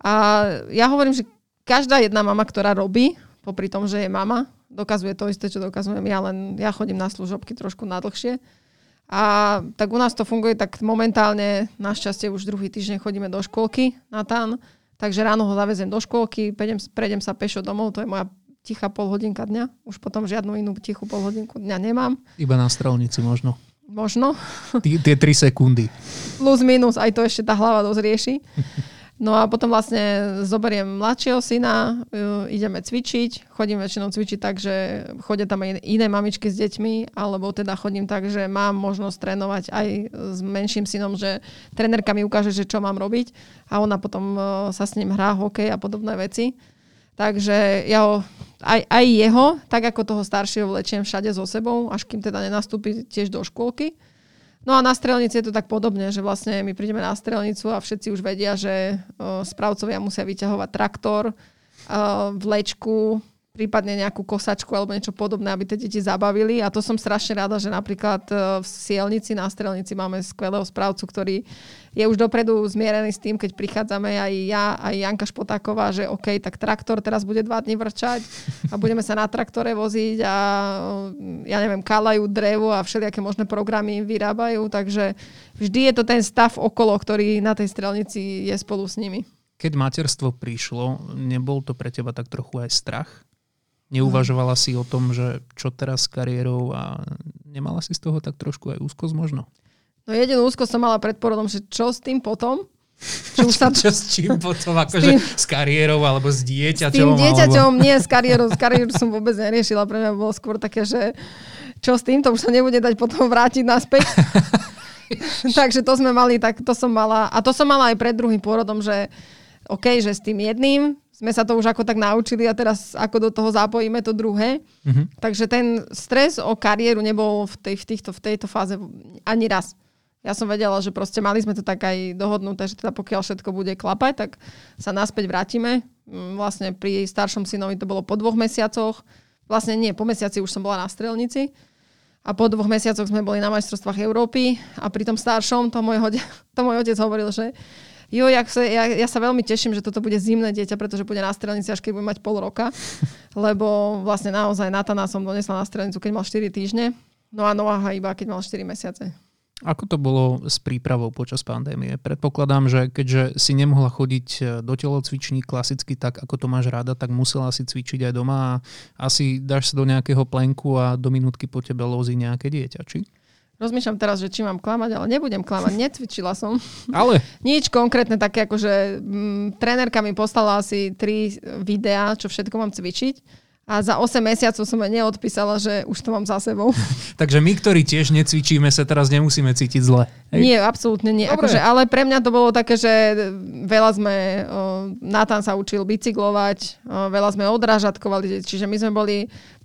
A ja hovorím, že každá jedna mama, ktorá robí, popri tom, že je mama, dokazuje to isté, čo dokazujem ja, len ja chodím na služobky trošku nadlhšie. A tak u nás to funguje tak momentálne, našťastie už druhý týždeň chodíme do škôlky na tán, takže ráno ho zavezem do škôlky, prejdem sa pešo domov, to je moja tichá polhodinka dňa, už potom žiadnu inú tichú polhodinku dňa nemám. Iba na strelnici možno. Možno. T- tie tri sekundy. Plus, minus, aj to ešte tá hlava dosť rieši. No a potom vlastne zoberiem mladšieho syna, uh, ideme cvičiť, chodím väčšinou cvičiť tak, že chodia tam aj iné mamičky s deťmi, alebo teda chodím tak, že mám možnosť trénovať aj s menším synom, že trenérka mi ukáže, že čo mám robiť a ona potom uh, sa s ním hrá hokej a podobné veci. Takže ja ho, aj, aj jeho, tak ako toho staršieho vlečiem všade so sebou, až kým teda nenastúpi tiež do škôlky. No a na strelnici je to tak podobne, že vlastne my prídeme na strelnicu a všetci už vedia, že správcovia musia vyťahovať traktor, vlečku, prípadne nejakú kosačku alebo niečo podobné, aby tie deti zabavili. A to som strašne rada, že napríklad v Sielnici, na Strelnici máme skvelého správcu, ktorý je už dopredu zmierený s tým, keď prichádzame aj ja, aj Janka Špotáková, že OK, tak traktor teraz bude dva dni vrčať a budeme sa na traktore voziť a ja neviem, kalajú drevo a všelijaké možné programy im vyrábajú. Takže vždy je to ten stav okolo, ktorý na tej Strelnici je spolu s nimi. Keď materstvo prišlo, nebol to pre teba tak trochu aj strach? Neuvažovala si o tom, že čo teraz s kariérou a nemala si z toho tak trošku aj úzkosť možno? No jedinú úzkosť som mala pred porodom, že čo s tým potom? Čo, sa... čo s čím potom? Akože s, s kariérou alebo s dieťaťom? S tým dieťaťom alebo... nie, s kariérou. S kariérou som vôbec neriešila. Pre mňa bolo skôr také, že čo s týmto? Už sa nebude dať potom vrátiť naspäť. Takže to sme mali, tak to som mala. A to som mala aj pred druhým porodom, že OK, že s tým jedným sme sa to už ako tak naučili a teraz ako do toho zapojíme to druhé. Mm-hmm. Takže ten stres o kariéru nebol v, tej, v, týchto, v tejto fáze ani raz. Ja som vedela, že proste mali sme to tak aj dohodnuté, že teda pokiaľ všetko bude klapať, tak sa naspäť vrátime. Vlastne pri staršom synovi to bolo po dvoch mesiacoch. Vlastne nie, po mesiaci už som bola na Strelnici. A po dvoch mesiacoch sme boli na majstrovstvách Európy a pri tom staršom to môj, to môj otec hovoril, že Jo, ja sa, ja, ja sa veľmi teším, že toto bude zimné dieťa, pretože bude na Strelnici, až keď budem mať pol roka. Lebo vlastne naozaj Natana som donesla na Strelnicu, keď mal štyri týždne. No a Noaha iba, keď mal štyri mesiace. Ako to bolo s prípravou počas pandémie? Predpokladám, že keďže si nemohla chodiť do telocviční klasicky tak, ako to máš rada, tak musela si cvičiť aj doma a asi dáš sa do nejakého plenku a do minútky po tebe lozí nejaké dieťa, či? Rozmýšľam teraz, že či mám klamať, ale nebudem klamať. Necvičila som. Ale? Nič konkrétne také, akože mm, trénerka mi poslala asi tri videá, čo všetko mám cvičiť. A za osem mesiacov som aj neodpísala, že už to mám za sebou. Takže my, ktorí tiež necvičíme, sa teraz nemusíme cítiť zle. Hej. Nie, absolútne nie. Akože, ale pre mňa to bolo také, že veľa sme, uh, Natán sa učil bicyklovať, uh, veľa sme odrážatkovali, čiže my sme boli,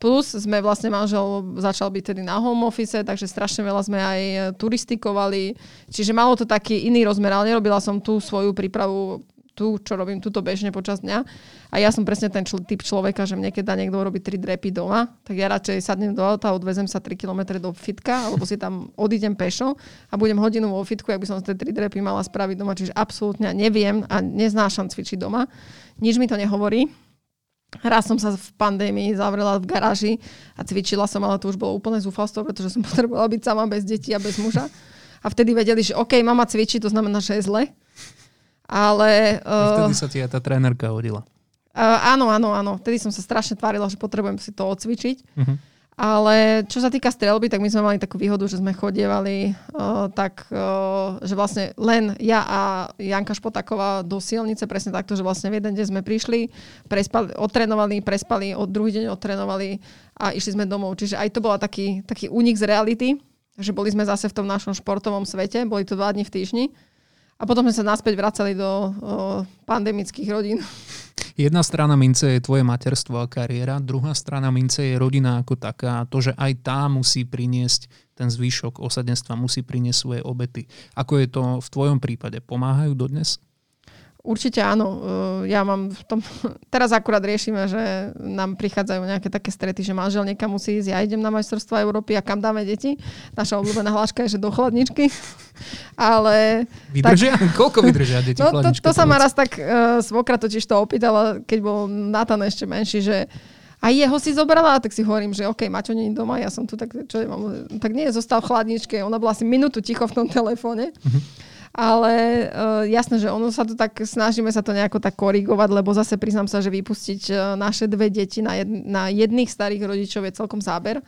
plus sme vlastne manžel začal byť tedy na home office, takže strašne veľa sme aj turistikovali, čiže malo to taký iný rozmer, ale nerobila som tú svoju prípravu tu, čo robím túto bežne počas dňa. A ja som presne ten čl- typ človeka, že mne keď dá niekto robiť tri drepy doma, tak ja radšej sadnem do auta, odvezem sa tri kilometre do fitka, alebo si tam odídem pešo a budem hodinu vo fitku, ak by som tie tri drepy mala spraviť doma. Čiže absolútne neviem a neznášam cvičiť doma. Nič mi to nehovorí. Raz som sa v pandémii zavrela v garáži a cvičila som, ale to už bolo úplne zúfalstvo, pretože som potrebovala byť sama bez detí a bez muža. A vtedy vedeli, že OK, mama cvičí, to znamená, že je zle. Ale... Uh, vtedy sa ti aj tá trénerka hodila. Uh, áno, áno, áno. Vtedy som sa strašne tvárila, že potrebujem si to odcvičiť. Uh-huh. Ale čo sa týka strelby, tak my sme mali takú výhodu, že sme chodievali uh, tak, uh, že vlastne len ja a Janka Špotáková do Sielnice, presne takto, že vlastne v jeden deň sme prišli, prespali, otrénovali, prespali, od druhý deň otrénovali a išli sme domov. Čiže aj to bola taký, taký únik z reality, že boli sme zase v tom našom športovom svete, boli to dva dni v týždni. A potom sme sa naspäť vracali do o, pandemických rodín. Jedna strana mince je tvoje materstvo a kariéra, druhá strana mince je rodina ako taká. To, že aj tá musí priniesť ten zvyšok osadenstva, musí priniesť svoje obety. Ako je to v tvojom prípade? Pomáhajú dodnes? Určite áno. Ja mám v tom... Teraz akurát riešime, že nám prichádzajú nejaké také strety, že manžel niekam musí ísť, ja idem na majstrovstvá Európy a kam dáme deti. Naša obľúbená hláška je, že do chladničky. Ale... Vydržia? Tak... Koľko vydržia deti no, v chladničke? To, to sa ma raz tak uh, svokra totiž to opýtala, keď bol Natán ešte menší, že a jeho si zobrala, tak si hovorím, že OK, Maťo nie je doma, ja som tu, tak čo je, mám, tak nie, zostal v chladničke. Ona bola asi minútu ticho v tom telefóne. Mm-hmm. Ale uh, jasné, že ono sa to tak, snažíme sa to nejako tak korigovať, lebo zase priznám sa, že vypustiť uh, naše dve deti na, jed, na jedných starých rodičov je celkom záber.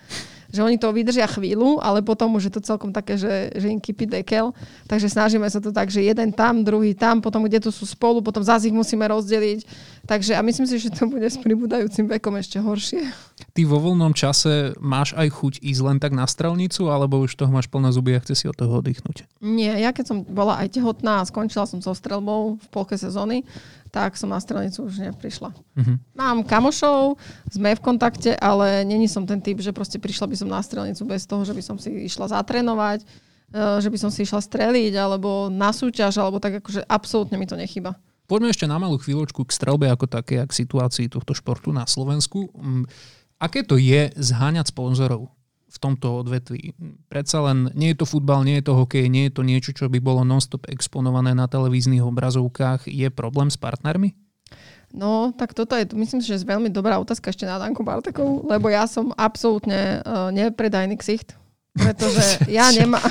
Že oni to vydržia chvíľu, ale potom už je to celkom také, že, že im kypí dekel. Takže snažíme sa to tak, že jeden tam, druhý tam, potom kde to sú spolu, potom zás ich musíme rozdeliť. Takže a myslím si, že to bude s pribúdajúcim vekom ešte horšie. Ty vo voľnom čase máš aj chuť ísť len tak na strelnicu, alebo už toho máš plné zuby a chce si od toho oddychnúť? Nie, ja keď som bola aj tehotná a skončila som so strelbou v polke sezóny, tak som na strelnicu už neprišla. Uh-huh. Mám kamošov, sme v kontakte, ale neni som ten typ, že proste prišla by som na strelnicu bez toho, že by som si išla zatrénovať, že by som si išla streliť, alebo na súťaž, alebo tak akože absolútne mi to nechýba. Poďme ešte na malú chvíľočku k streľbe ako také, k situácii tohto športu na Slovensku. Aké to je zháňať sponzorov v tomto odvetví? Predsa len nie je to futbal, nie je to hokej, nie je to niečo, čo by bolo non-stop exponované na televíznych obrazovkách. Je problém s partnermi? No, tak toto je, myslím si, že je veľmi dobrá otázka ešte na Danku Bartekovú, lebo ja som absolútne uh, nepredajný ksicht, pretože ja nemám...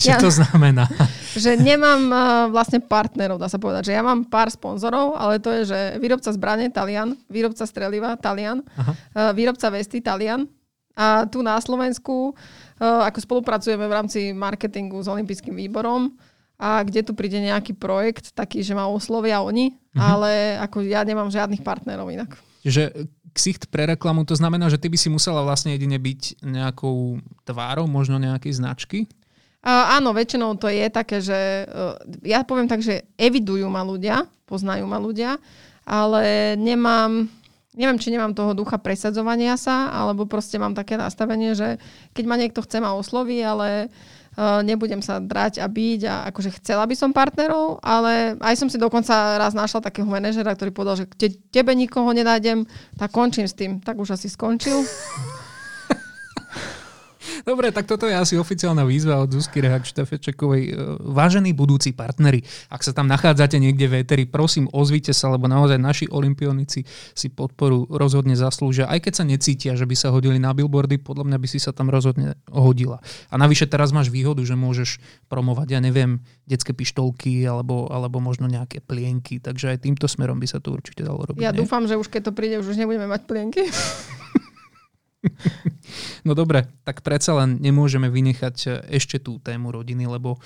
Čo to znamená? Že nemám uh, vlastne partnerov, dá sa povedať. Že ja mám pár sponzorov, ale to je, že výrobca zbrane Talian, výrobca streliva Talian, uh, výrobca vesty Talian. A tu na Slovensku, uh, ako spolupracujeme v rámci marketingu s olympijským výborom, a kde tu príde nejaký projekt taký, že ma oslovia oni, uh-huh. ale ako ja nemám žiadnych partnerov inak. Čiže ksicht pre reklamu, to znamená, že ty by si musela vlastne jedine byť nejakou tvárou, možno nejakej značky? Uh, áno, väčšinou to je také, že uh, ja poviem tak, že evidujú ma ľudia, poznajú ma ľudia, ale nemám, neviem, či nemám toho ducha presadzovania sa, alebo proste mám také nastavenie, že keď ma niekto chce, ma osloví, ale uh, nebudem sa drať a byť a akože chcela by som partnerov, ale aj som si dokonca raz našla takého manažera, ktorý povedal, že keď tebe nikoho nenájdem, tak končím s tým. Tak už asi skončil. Dobre, tak toto je asi oficiálna výzva od Zuzky Rehák Štefečekovej. Vážení budúci partneri, ak sa tam nachádzate niekde v éteri, prosím, ozvite sa, lebo naozaj naši olympionici si podporu rozhodne zaslúžia. Aj keď sa necítia, že by sa hodili na billboardy, podľa mňa by si sa tam rozhodne hodila. A navyše teraz máš výhodu, že môžeš promovať, ja neviem, detské pištolky alebo, alebo možno nejaké plienky. Takže aj týmto smerom by sa to určite dalo robiť. Ja nie? Dúfam, že už keď to príde, už nebudeme mať plienky. No dobre, tak predsa len nemôžeme vynechať ešte tú tému rodiny, lebo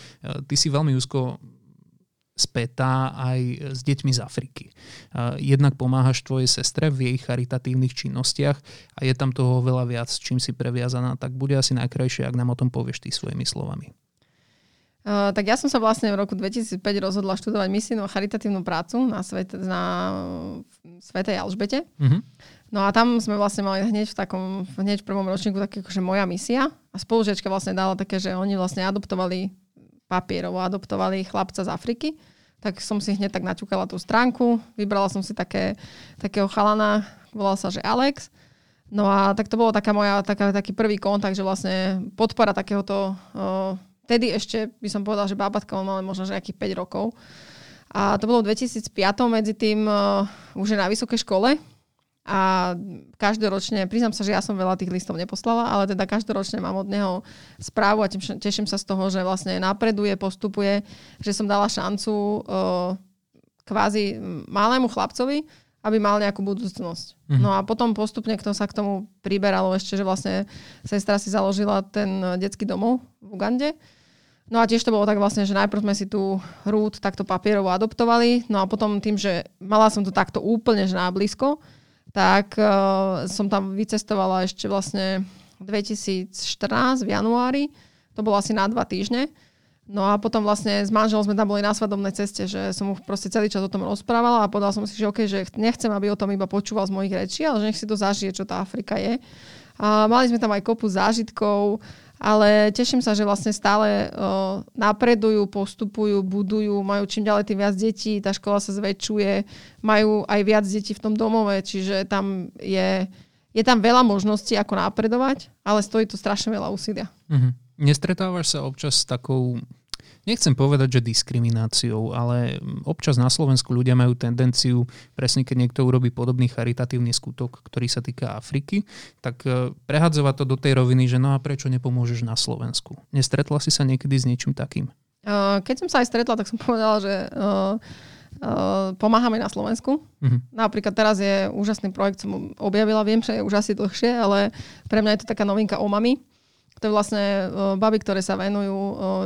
ty si veľmi úzko spätá aj s deťmi z Afriky. Jednak pomáhaš tvojej sestre v jej charitatívnych činnostiach a je tam toho veľa viac, čím si previazaná, tak bude asi najkrajšie, ak nám o tom povieš ty svojimi slovami. Uh, tak ja som sa vlastne v roku dvetisícpäť rozhodla študovať misijnú a charitatívnu prácu na, svet, na Svätej Alžbete. Uh-huh. No a tam sme vlastne mali hneď v takom, hneď v prvom ročníku také akože moja misia. A spolužiačka vlastne dala také, že oni vlastne adoptovali papierov, adoptovali chlapca z Afriky. Tak som si hneď tak naťukala tú stránku. Vybrala som si také, takého chalana, volal sa, že Alex. No a tak to bolo taká moja, taká, taký prvý kontakt, že vlastne podpora takéhoto... Uh, Vtedy ešte by som povedala, že bábatka, on mal možno že nejakých päť rokov. A to bolo v dvetisícpäť, medzi tým uh, už je na vysokej škole. A každoročne, priznám sa, že ja som veľa tých listov neposlala, ale teda každoročne mám od neho správu a teším sa z toho, že vlastne napreduje, postupuje, že som dala šancu uh, kvázi malému chlapcovi, aby mal nejakú budúcnosť. Mm-hmm. No a potom postupne kto sa k tomu priberalo ešte, že vlastne sestra si založila ten detský domov v Ugande. No a tiež to bolo tak vlastne, že najprv sme si tú Ruth takto papierovo adoptovali, no a potom tým, že mala som to takto úplne, že náblízko, tak uh, som tam vycestovala ešte vlastne dvetisícštrnásť v januári, to bolo asi na dva týždne. No a potom vlastne s manželom sme tam boli na svadobnej ceste, že som mu proste celý čas o tom rozprávala a povedala som si, že okej, že nechcem, aby o tom iba počúval z mojich rečí, ale že nech si to zažije, čo tá Afrika je. A mali sme tam aj kopu zážitkov, ale teším sa, že vlastne stále uh, napredujú, postupujú, budujú, majú čím ďalej tým viac detí, tá škola sa zväčšuje, majú aj viac detí v tom domove, čiže tam je, je tam veľa možností, ako napredovať, ale stojí to strašne veľa úsilia. Mhm. Nestretávaš sa občas s takou, nechcem povedať, že diskrimináciou, ale občas na Slovensku ľudia majú tendenciu, presne keď niekto urobí podobný charitatívny skutok, ktorý sa týka Afriky, tak prehadzovať to do tej roviny, že no a prečo nepomôžeš na Slovensku? Nestretla si sa niekedy s niečím takým? Keď som sa aj stretla, tak som povedala, že uh, uh, pomáhame na Slovensku. Uh-huh. Napríklad teraz je úžasný projekt, som objavila, viem, že je už asi dlhšie, ale pre mňa je to taká novinka o mami. To je vlastne baby, ktoré sa venujú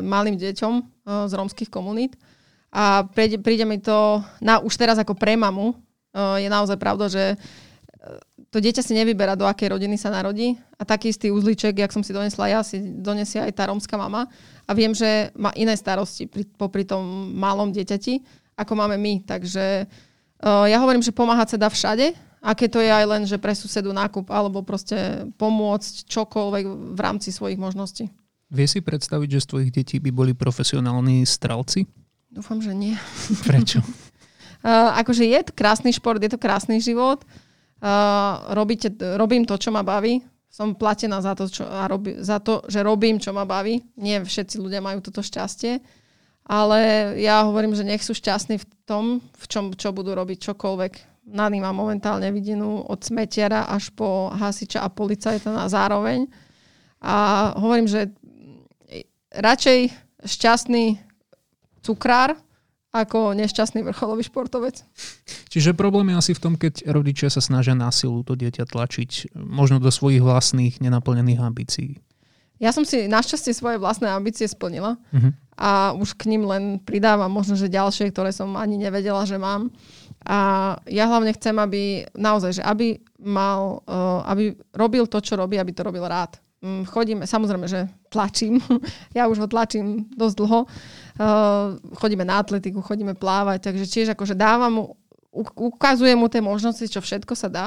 malým deťom z rómskych komunít. A príde, príde mi to, na, už teraz ako pre mamu, je naozaj pravda, že to dieťa si nevyberá, do akej rodiny sa narodí. A taký istý uzliček, jak som si donesla ja, si donesie aj tá rómska mama. A viem, že má iné starosti pri, popri tom malom dieťati, ako máme my. Takže ja hovorím, že pomáhať sa dá všade. A keď to je aj len, že pre susedu nákup alebo proste pomôcť čokoľvek v rámci svojich možností. Vie si predstaviť, že z tvojich detí by boli profesionálni strelci? Dúfam, že nie. Prečo? Uh, akože je to krásny šport, je to krásny život. Uh, robíte, robím to, čo ma baví. Som platená za to, čo, a rob, za to, že robím, čo ma baví. Nie všetci ľudia majú toto šťastie. Ale ja hovorím, že nech sú šťastní v tom, v čom, čo budú robiť, čokoľvek. Nani má momentálne vidinu od smetiara až po hasiča a policajta na zároveň. A hovorím, že radšej šťastný cukrár ako nešťastný vrcholový športovec. Čiže problém je asi v tom, keď rodičia sa snažia na silu to dieťa tlačiť možno do svojich vlastných nenaplnených ambícií. Ja som si našťastie svoje vlastné ambície splnila uh-huh. a už k ním len pridávam možno, že ďalšie, ktoré som ani nevedela, že mám. A ja hlavne chcem, aby naozaj, že aby mal, aby robil to, čo robí, aby to robil rád. Chodíme, samozrejme, že tlačím. Ja už ho tlačím dosť dlho. Chodíme na atletiku, chodíme plávať, takže tiež akože dávam mu, ukazujem mu tie možnosti, čo všetko sa dá.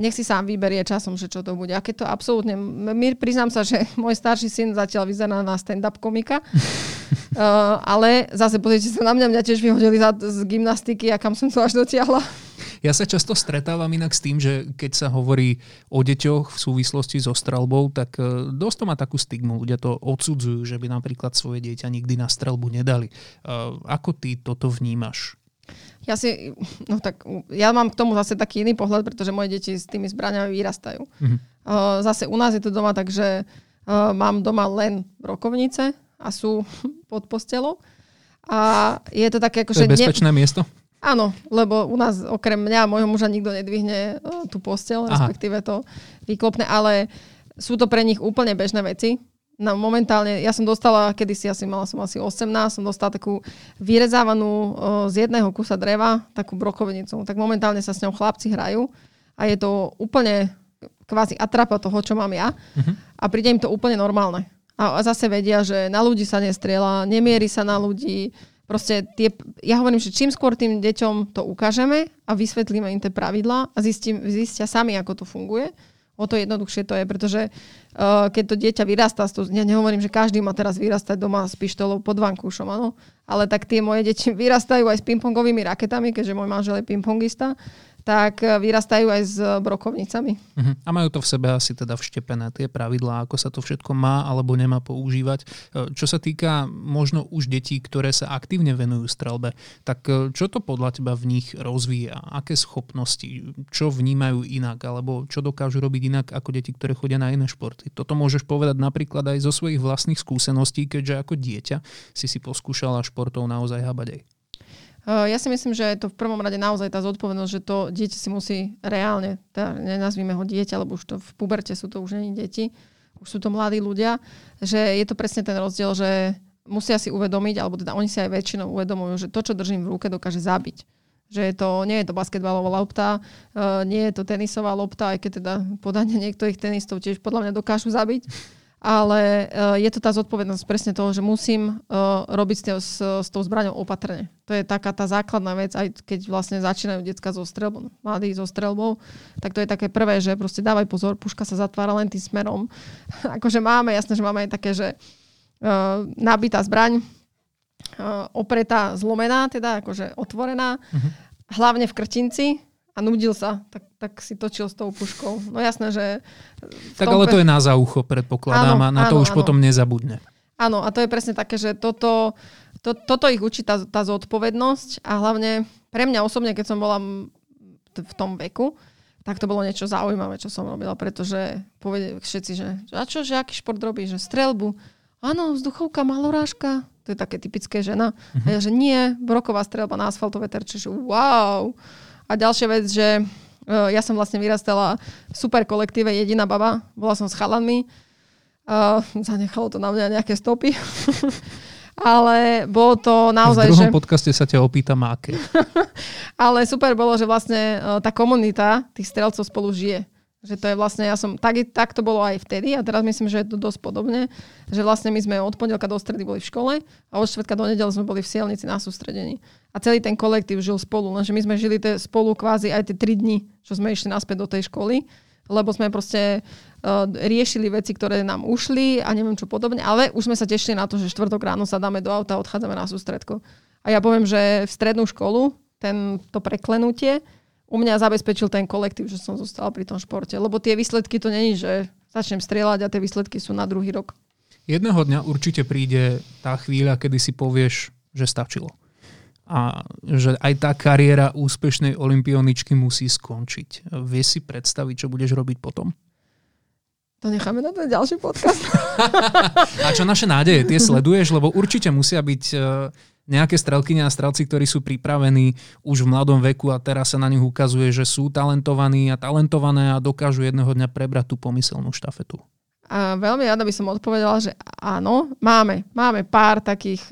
Nech si sám vyberie časom, že čo to bude. A keď to absolútne... My, priznám sa, že môj starší syn zatiaľ vyzerá na stand-up komika. uh, ale zase pozrite sa na mňa, mňa tiež vyhodili za, z gymnastiky a kam som to až dotiahla. Ja sa často stretávam inak s tým, že keď sa hovorí o deťoch v súvislosti so streľbou, tak dosť to má takú stigmu. Ľudia to odsudzujú, že by napríklad svoje dieťa nikdy na streľbu nedali. Uh, ako ty toto vnímaš? Ja si, no tak, ja mám k tomu zase taký iný pohľad, pretože moje deti s tými zbraňami vyrastajú. Mm-hmm. Uh, zase u nás je to doma, takže uh, mám doma len brokovnice a sú pod postelou. A je to také ako, to že... To je bezpečné ne... miesto? Áno, lebo u nás okrem mňa a môjho muža nikto nedvihne uh, tú posteľ, respektíve to výklopné, ale sú to pre nich úplne bežné veci. No, momentálne, ja som dostala, kedysi asi mala som asi osemnásť, som dostala takú vyrezávanú z jedného kusa dreva, takú brokovnicu. Tak momentálne sa s ňou chlapci hrajú a je to úplne kvázi atrapa toho, čo mám ja. Uh-huh. A príde im to úplne normálne. A zase vedia, že na ľudí sa nestrieľa, nemierí sa na ľudí. Proste tie, ja hovorím, že čím skôr tým deťom to ukážeme a vysvetlíme im tie pravidlá a zistím, zistia sami, ako to funguje. O to jednoduchšie to je, pretože uh, keď to dieťa vyrastá, to, ja nehovorím, že každý má teraz vyrastať doma s pištolou pod vankúšom, áno, ale tak tie moje deti vyrastajú aj s pingpongovými raketami, keďže môj manžel je pingpongista, tak vyrastajú aj s brokovnicami. Uh-huh. A majú to v sebe asi teda vštepené tie pravidlá, ako sa to všetko má alebo nemá používať. Čo sa týka možno už detí, ktoré sa aktívne venujú streľbe, tak čo to podľa teba v nich rozvíja? Aké schopnosti? Čo vnímajú inak? Alebo čo dokážu robiť inak ako deti, ktoré chodia na iné športy? Toto môžeš povedať napríklad aj zo svojich vlastných skúseností, keďže ako dieťa si si poskúšala športov naozaj habadej. Ja si myslím, že je to v prvom rade naozaj tá zodpovednosť, že to dieťa si musí reálne, tá, nenazvíme ho dieťa, lebo už to v puberte sú to už není deti, už sú to mladí ľudia, že je to presne ten rozdiel, že musia si uvedomiť, alebo teda oni si aj väčšinou uvedomujú, že to, čo držím v ruke, dokáže zabiť. Že je to, nie je to basketbalová lopta, nie je to tenisová lopta, aj keď teda podanie niektorých tenistov tiež podľa mňa dokážu zabiť. Ale je to tá zodpovednosť presne toho, že musím uh, robiť s, s, s tou zbraňou opatrne. To je taká tá základná vec, aj keď vlastne začínajú decká so streľbou, mladí so streľbou, tak to je také prvé, že proste dávaj pozor, puška sa zatvára len tým smerom. Akože máme, jasné, že máme aj také, že uh, nabitá zbraň, uh, opretá, zlomená, teda akože otvorená, uh-huh. hlavne v krtinci, a nudil sa, tak, tak si točil s tou puškou. No jasné, že... Tak ale pre... to je na zaucho, predpokladám, áno, a na áno, to už áno. Potom nezabudne. Áno, a to je presne také, že toto, to, toto ich učí tá, tá zodpovednosť a hlavne pre mňa osobne, keď som bola v tom veku, tak to bolo niečo zaujímavé, čo som robila, pretože povedali všetci, že a čo, že aký šport robí, že streľbu. Áno, vzduchovka, malorážka. To je také typické žena. Uh-huh. A ja, že nie, broková streľba na asfaltové terče, že wow. A ďalšia vec, že uh, ja som vlastne vyrastala v super kolektíve Jediná baba. Bola som s chalanmi. Uh, zanechalo to na mňa nejaké stopy. Ale bolo to naozaj... V druhom že... podcaste sa ťa opýtam, aké. Ale super bolo, že vlastne uh, tá komunita tých strelcov spolu žije. Že to je vlastne, ja som, tak, tak to bolo aj vtedy a teraz myslím, že je to dosť podobne, že vlastne my sme od pondelka do stredy boli v škole a od štvrtka do nedele sme boli v Sielnici na sústredení. A celý ten kolektív žil spolu, lenže my sme žili spolu kvázi aj tie tri dni, čo sme išli naspäť do tej školy, lebo sme proste uh, riešili veci, ktoré nám ušli a neviem čo podobne, ale už sme sa tešili na to, že štvrtok ráno sa dáme do auta a odchádzame na sústredko. A ja poviem, že v strednú školu ten, to preklenutie, u mňa zabezpečil ten kolektív, že som zostala pri tom športe. Lebo tie výsledky to není, že začnem strieľať a tie výsledky sú na druhý rok. Jedného dňa určite príde tá chvíľa, kedy si povieš, že stačilo. A že aj tá kariéra úspešnej olympioničky musí skončiť. Vieš si predstaviť, čo budeš robiť potom? To necháme na ten ďalší podcast. A čo naše nádeje? Tie sleduješ? Lebo určite musia byť nejaké strelkyne a strelci, ktorí sú pripravení už v mladom veku a teraz sa na nich ukazuje, že sú talentovaní a talentované a dokážu jedného dňa prebrať tú pomyselnú štafetu. A veľmi rada by som odpovedala, že áno, máme. Máme pár takých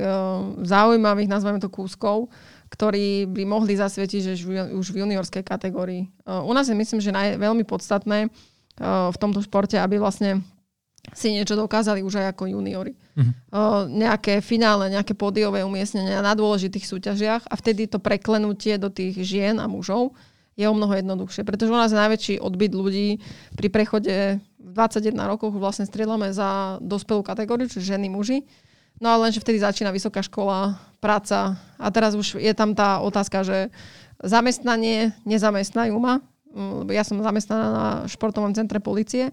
zaujímavých, nazveme to kúskov, ktorí by mohli zasvietiť už v juniorskej kategórii. U nás je, myslím, že naj- veľmi podstatné v tomto športe, aby vlastne si niečo dokázali už aj ako juniori. Mm-hmm. Uh, nejaké finále, nejaké pódiové umiestnenia na dôležitých súťažiach a vtedy to preklenutie do tých žien a mužov je o mnoho jednoduchšie. Pretože u nás je najväčší odbyt ľudí pri prechode v dvadsaťjeden rokov vlastne strieľame za dospelú kategóriu, čiže ženy, muži. No ale lenže vtedy začína vysoká škola, práca a teraz už je tam tá otázka, že zamestnanie nezamestnajú ma. Ja som zamestnaná na športovom centre polície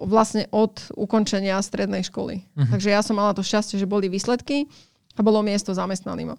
vlastne od ukončenia strednej školy. Uh-huh. Takže ja som mala to šťastie, že boli výsledky a bolo miesto zamestnaným.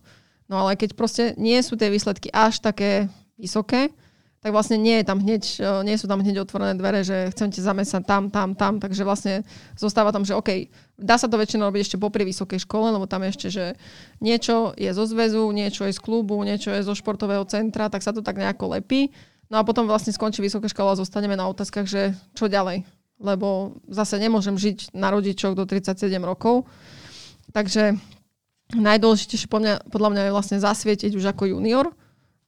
No ale keď proste nie sú tie výsledky až také vysoké, tak vlastne nie, je tam hneď, nie sú tam hneď otvorené dvere, že chcem ťa zamestnať tam, tam, tam. Takže vlastne zostáva tam, že OK, dá sa to väčšinou robiť ešte popri vysokej škole, lebo tam ešte, že niečo je zo zväzu, niečo je z klubu, niečo je zo športového centra, tak sa to tak nejako lepí. No a potom vlastne skončí vysoká škola a zostaneme na otázkach, že čo ďalej. Lebo zase nemôžem žiť na rodičoch do tridsaťsedem rokov. Takže najdôležitejšie podľa mňa je vlastne zasvietiť už ako junior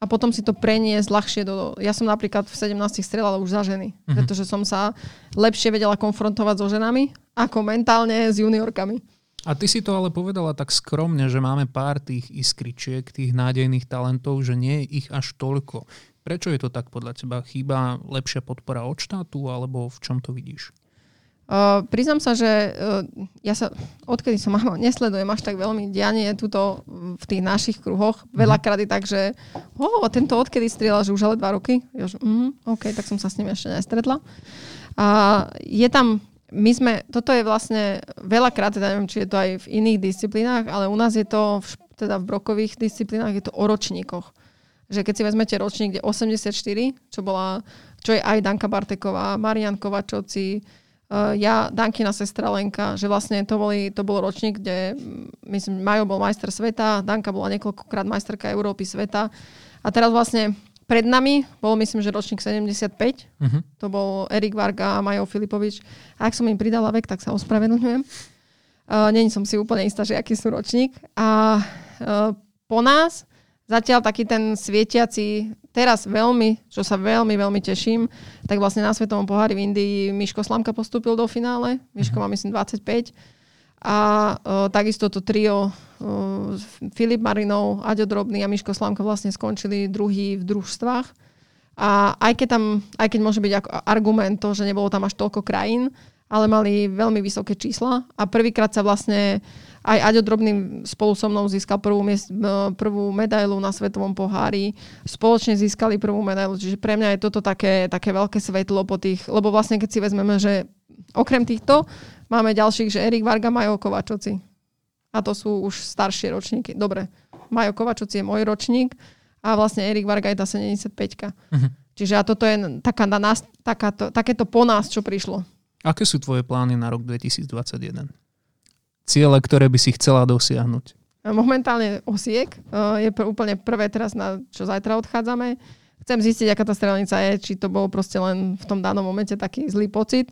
a potom si to preniesť ľahšie do... Ja som napríklad v sedemnástich strelala už za ženy, mm-hmm. pretože som sa lepšie vedela konfrontovať so ženami ako mentálne s juniorkami. A ty si to ale povedala tak skromne, že máme pár tých iskričiek, tých nádejných talentov, že nie je ich až toľko. Prečo je to tak podľa teba? Chýba lepšia podpora od štátu, alebo v čom to vidíš? Uh, priznám sa, že uh, ja sa, odkedy som mama, nesledujem až tak veľmi dianie tuto v tých našich kruhoch. Veľakrát je tak, že oh, tento odkedy strieľa, že už ale dva roky. Ja, že, mm, OK, tak som sa s ním ešte nestretla. Uh, je tam, my sme, toto je vlastne veľakrát, teda neviem, či je to aj v iných disciplínach, ale u nás je to, v, teda v brokových disciplínach je to o ročníkoch. Že keď si vezmete ročník, kde osemdesiatštyri, čo bola, čo je aj Danka Barteková, Marián Kovačócy, ja, Dankina sestra Lenka, že vlastne to, boli, to bol ročník, kde myslím, Majo bol majster sveta, Danka bola niekoľkokrát majsterka Európy, sveta. A teraz vlastne pred nami bol, myslím, že ročník sedemdesiatpäť, uh-huh. to bol Erik Varga a Majo Filipovič. A ak som im pridala vek, tak sa ospravedlňujem. Uh, Není som si úplne istá, že aký sú ročník. A uh, po nás zatiaľ taký ten svietiaci, teraz veľmi, čo sa veľmi, veľmi teším, tak vlastne na Svetovom pohári v Indii Miško Slámka postúpil do finále. Miško má, myslím, dvadsaťpäť. A uh, takisto to trio uh, Filip Marinov, Aďo Drobny a Miško Slámka vlastne skončili druhý v družstvách. A aj keď tam, aj keď môže byť argument to, že nebolo tam až toľko krajín, ale mali veľmi vysoké čísla. A prvýkrát sa vlastne aj Aďo Drobný spolu so mnou získal prvú, miest, prvú medailu na Svetovom pohári. Spoločne získali prvú medailu. Čiže pre mňa je toto také, také veľké svetlo po tých... Lebo vlastne keď si vezmeme, že okrem týchto máme ďalších, že Erik Varga, Majo Kovačócy. A to sú už staršie ročníky. Dobre, Majo Kovačócy je môj ročník a vlastne Erik Varga je tá sedemdesiatpäťka. Mhm. Čiže a toto je taká na nás, taká to, takéto po nás, čo prišlo. Aké sú tvoje plány na rok dvetisícdvadsaťjeden? Ciele, ktoré by si chcela dosiahnuť? Momentálne Osijek. Je úplne prvé teraz, na čo zajtra odchádzame. Chcem zistiť, aká tá strelnica je, či to bol proste len v tom danom momente taký zlý pocit.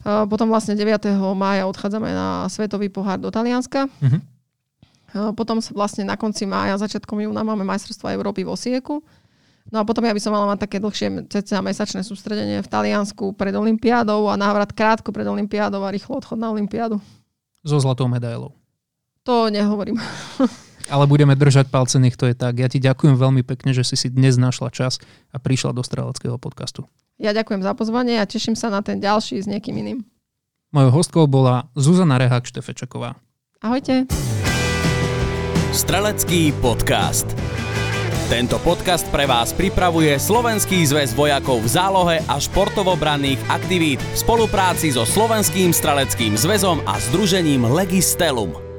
Potom vlastne deviateho mája odchádzame na Svetový pohár do Talianska. Uh-huh. Potom vlastne na konci mája, začiatkom júna máme majstrovstvá Európy v Osijeku. No a potom ja by som mala mať také dlhšie cca mesačné sústredenie v Taliansku pred olympiádou a návrat krátko pred olympiádou a rýchlo odchod na olympiádu. So zlatou medailou. To nehovorím. Ale budeme držať palce, nech to je tak. Ja ti ďakujem veľmi pekne, že si si dnes našla čas a prišla do Streleckého podcastu. Ja ďakujem za pozvanie a teším sa na ten ďalší s niekým iným. Mojou hostkou bola Zuzana Rehák Štefečeková. Ahojte. Strelecký podcast. Tento podcast pre vás pripravuje Slovenský zväz vojakov v zálohe a športovobranných aktivít v spolupráci so Slovenským streleckým zväzom a združením Legis Telum.